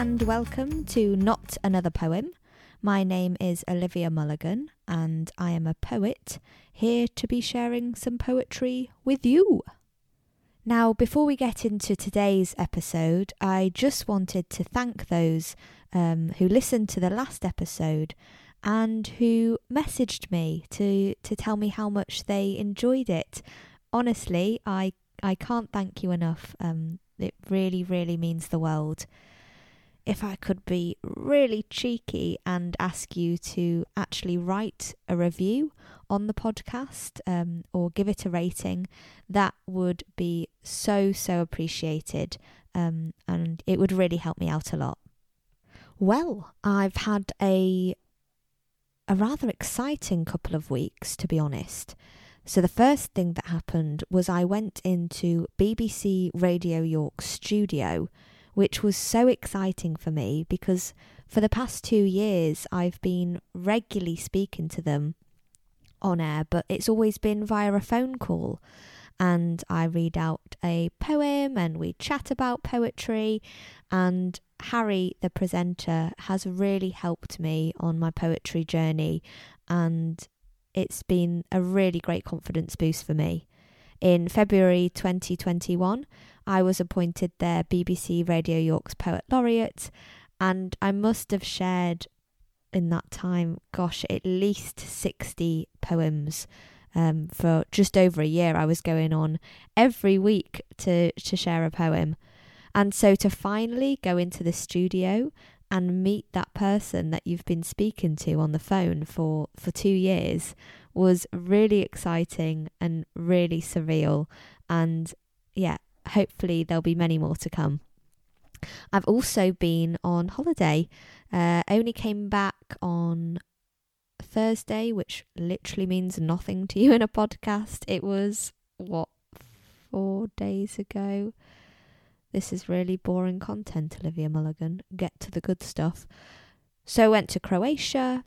and welcome to Not Another Poem. My name is Olivia Mulligan and I am a poet here to be sharing some poetry with you. Now, before we get into today's episode, I just wanted to thank those who listened to the last episode and who messaged me to tell me how much they enjoyed it. Honestly, I can't thank you enough. It really, really means the world. If I could be really cheeky and ask you to actually write a review on the podcast or give it a rating, that would be so appreciated and it would really help me out a lot. Well, I've had a rather exciting couple of weeks, to be honest. So the first thing that happened was I went into BBC Radio York studio, which was so exciting for me because for the past 2 years I've been regularly speaking to them on air, but it's always been via a phone call, and I read out a poem and we chat about poetry, and Harry, the presenter, has really helped me on my poetry journey, and it's been a really great confidence boost for me. In February 2021, I was appointed their BBC Radio York's Poet Laureate, and I must have shared in that time, at least 60 poems. For just over a year, I was going on every week to share a poem. And so to finally go into the studio and meet that person that you've been speaking to on the phone for 2 years was really exciting and really surreal. And yeah, hopefully there'll be many more to come. I've also been on holiday. Only came back on Thursday, which literally means nothing to you in a podcast. It was, 4 days ago? This is really boring content, Olivia Mulligan. Get to the good stuff. So I went to Croatia.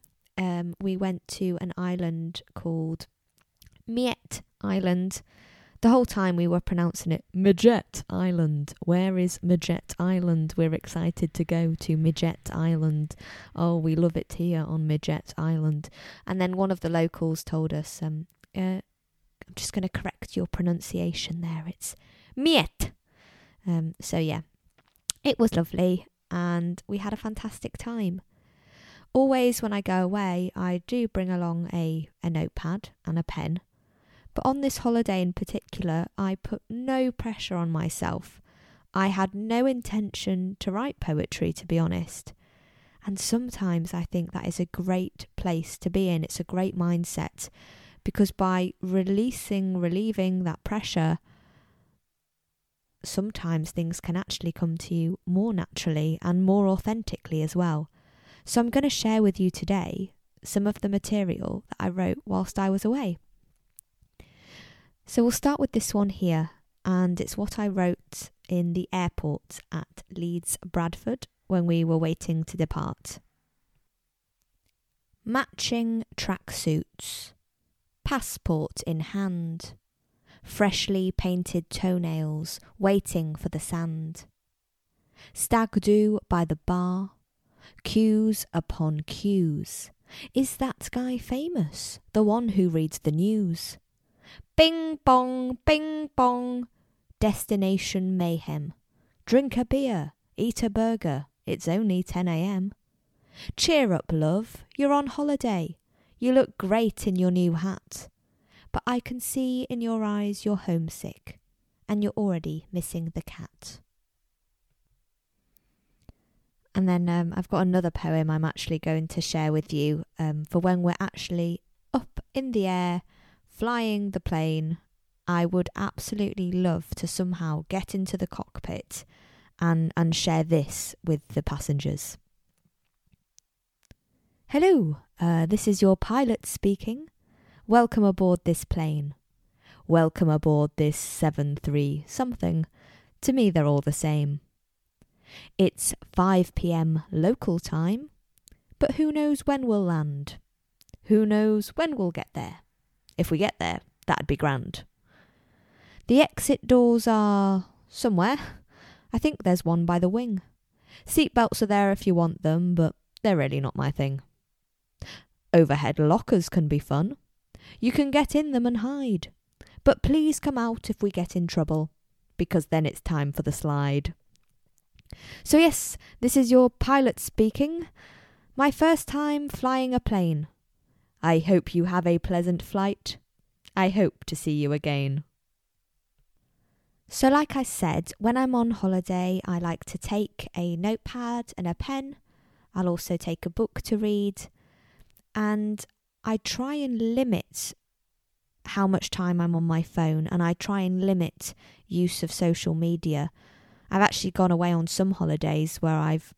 We went to an island called Mljet Island. The whole time we were pronouncing it Mljet Island. Where is Mljet Island? We're excited to go to Mljet Island. Oh, we love it here on Mljet Island. And then one of the locals told us, I'm just going to correct your pronunciation there. It's Mljet. So yeah, it was lovely and we had a fantastic time. Always when I go away, I do bring along a notepad and a pen. But on this holiday in particular, I put no pressure on myself. I had no intention to write poetry, to be honest. And sometimes I think that is a great place to be in. It's a great mindset, because by relieving that pressure, sometimes things can actually come to you more naturally and more authentically as well. So I'm going to share with you today some of the material that I wrote whilst I was away. So we'll start with this one here, and it's what I wrote in the airport at Leeds Bradford when we were waiting to depart. Matching tracksuits, passport in hand, freshly painted toenails waiting for the sand, stag do by the bar, cues upon cues. Is that guy famous, the one who reads the news? Bing bong, bing bong. Destination mayhem. Drink a beer, eat a burger, it's only 10 a.m. Cheer up, love, you're on holiday. You look great in your new hat. But I can see in your eyes you're homesick, and you're already missing the cat. And then I've got another poem I'm actually going to share with you for when we're actually up in the air, flying the plane. I would absolutely love to somehow get into the cockpit and share this with the passengers. Hello, this is your pilot speaking. Welcome aboard this plane. Welcome aboard this 73 something. To me, they're all the same. It's 5 p.m. local time, but who knows when we'll land? Who knows when we'll get there? If we get there, that'd be grand. The exit doors are somewhere. I think there's one by the wing. Seatbelts are there if you want them, but they're really not my thing. Overhead lockers can be fun. You can get in them and hide. But please come out if we get in trouble, because then it's time for the slide. So yes, this is your pilot speaking. My first time flying a plane. I hope you have a pleasant flight. I hope to see you again. So like I said, when I'm on holiday, I like to take a notepad and a pen. I'll also take a book to read. And I try and limit how much time I'm on my phone, and I try and limit use of social media. I've actually gone away on some holidays where I've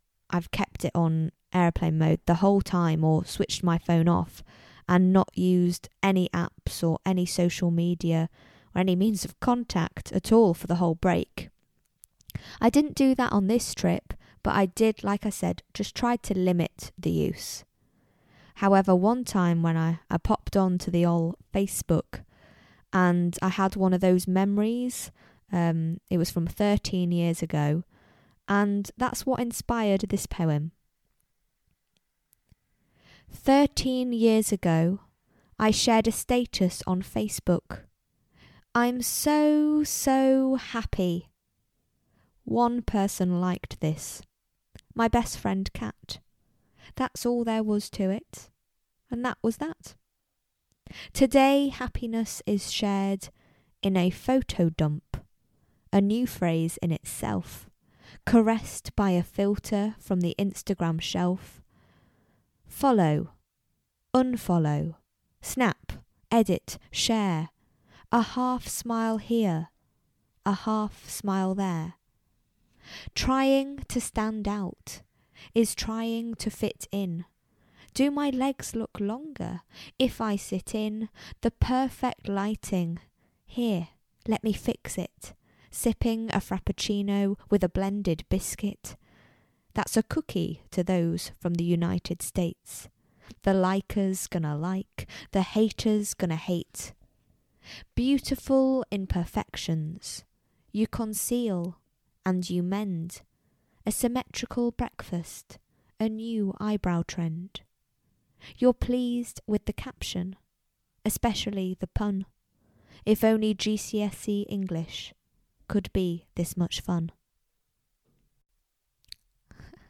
kept it on airplane mode the whole time, or switched my phone off and not used any apps or any social media or any means of contact at all for the whole break. I didn't do that on this trip, but I did, like I said, just try to limit the use. However, one time when I popped on to the old Facebook and I had one of those memories, it was from 13 years ago, and that's what inspired this poem. 13 years ago, I shared a status on Facebook. I'm so, so happy. One person liked this. My best friend, Kat. That's all there was to it. And that was that. Today, happiness is shared in a photo dump, a new phrase in itself, caressed by a filter from the Instagram shelf. Follow, unfollow, snap, edit, share, a half smile here, a half smile there. Trying to stand out is trying to fit in. Do my legs look longer if I sit in the perfect lighting? Here, let me fix it. Sipping a frappuccino with a blended biscuit. That's a cookie to those from the United States. The likers gonna like, the haters gonna hate. Beautiful imperfections. You conceal and you mend. A symmetrical breakfast. A new eyebrow trend. You're pleased with the caption, especially the pun. If only GCSE English could be this much fun.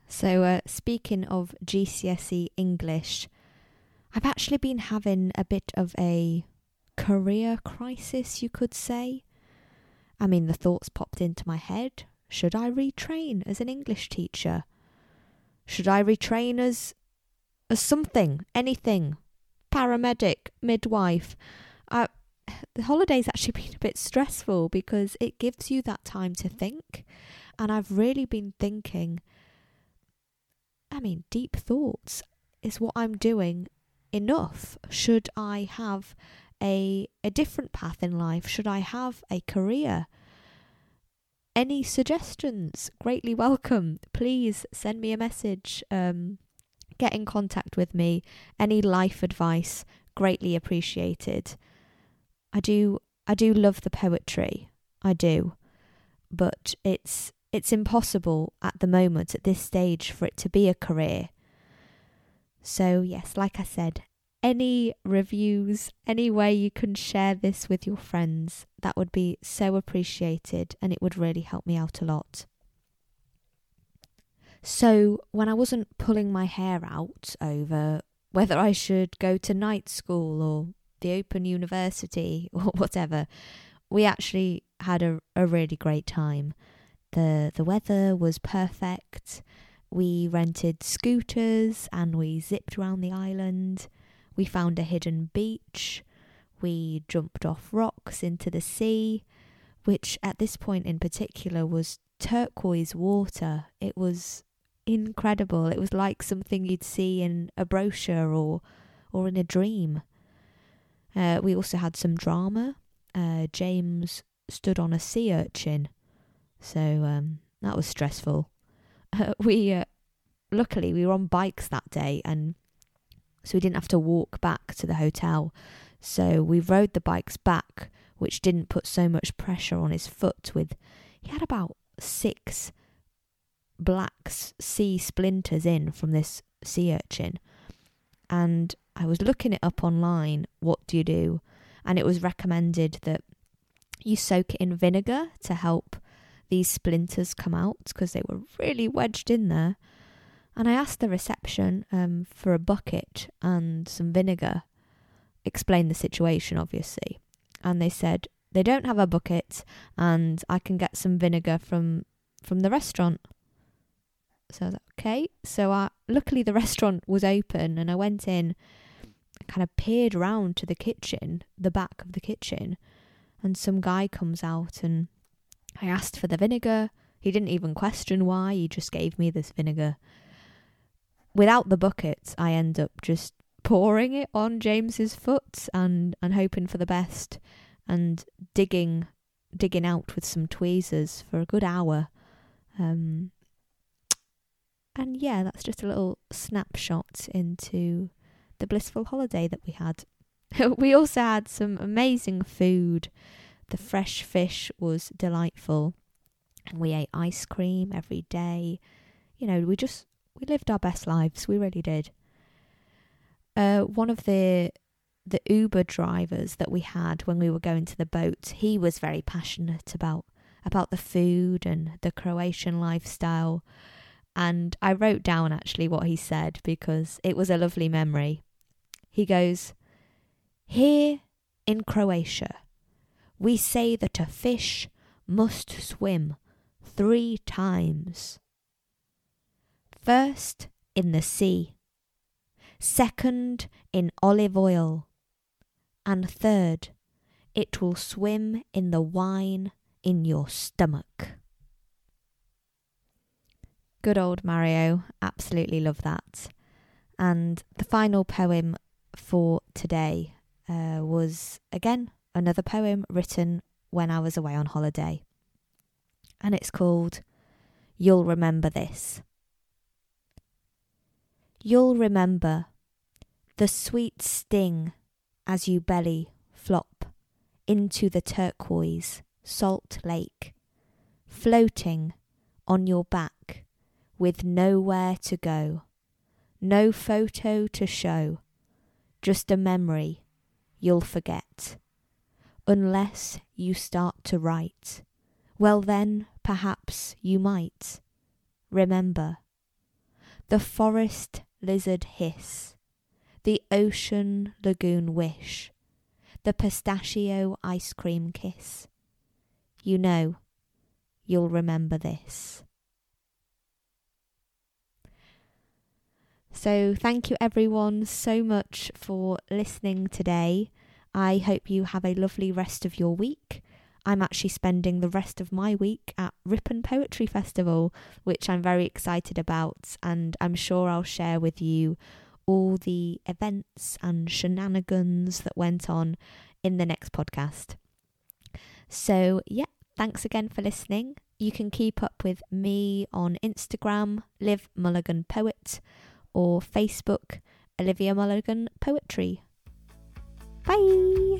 So speaking of GCSE English, I've actually been having a bit of a career crisis, you could say. I mean, the thoughts popped into my head. Should I retrain as an English teacher? Should I retrain as something, anything? Paramedic, midwife? The holiday's actually been a bit stressful because it gives you that time to think. And I've really been thinking... I mean, deep thoughts. Is what I'm doing enough? Should I have a different path in life? Should I have a career? Any suggestions? Greatly welcome. Please send me a message. Get in contact with me. Any life advice? Greatly appreciated. I do love the poetry. I do. But it's impossible at the moment, at this stage, for it to be a career. So yes, like I said, any reviews, any way you can share this with your friends, that would be so appreciated and it would really help me out a lot. So when I wasn't pulling my hair out over whether I should go to night school or the Open University or whatever, we actually had a really great time. The weather was perfect. We rented scooters and we zipped around the island. We found a hidden beach. We jumped off rocks into the sea, which at this point in particular was turquoise water. It was incredible. It was like something you'd see in a brochure or in a dream. We also had some drama. James stood on a sea urchin. So that was stressful. Luckily, we were on bikes that day, and so we didn't have to walk back to the hotel. So we rode the bikes back, which didn't put so much pressure on his foot. He had about 6 black sea splinters in from this sea urchin. And I was looking it up online, what do you do? And it was recommended that you soak it in vinegar to help these splinters come out because they were really wedged in there. And I asked the reception for a bucket and some vinegar, explained the situation, obviously. And they said, they don't have a bucket and I can get some vinegar from the restaurant. So I was like, okay. So luckily the restaurant was open and I went in, kind of peered round to the kitchen, the back of the kitchen, and some guy comes out and I asked for the vinegar. He didn't even question why, he just gave me this vinegar. Without the bucket, I end up just pouring it on James's foot and hoping for the best and digging out with some tweezers for a good hour. And yeah, that's just a little snapshot into the blissful holiday that we had. We also had some amazing food. The fresh fish was delightful. And we ate ice cream every day. You know, we lived our best lives. We really did. One of the Uber drivers that we had when we were going to the boat, he was very passionate about the food and the Croatian lifestyle. And I wrote down actually what he said because it was a lovely memory. He goes, "Here in Croatia, we say that a fish must swim 3 times. First in the sea, second in olive oil, and third, it will swim in the wine in your stomach." Good old Mario, absolutely love that. And the final poem for today was, again, another poem written when I was away on holiday. And it's called, "You'll Remember This." You'll remember the sweet sting as you belly flop into the turquoise salt lake, floating on your back with nowhere to go, no photo to show, just a memory you'll forget. Unless you start to write, well then perhaps you might remember the forest lizard hiss, the ocean lagoon wish, the pistachio ice cream kiss. You know, you'll remember this. So thank you everyone so much for listening today. I hope you have a lovely rest of your week. I'm actually spending the rest of my week at Ripon Poetry Festival, which I'm very excited about, and I'm sure I'll share with you all the events and shenanigans that went on in the next podcast. So yeah, thanks again for listening. You can keep up with me on Instagram, Liv Mulligan Poet, or Facebook, Olivia Mulligan Poetry. Bye!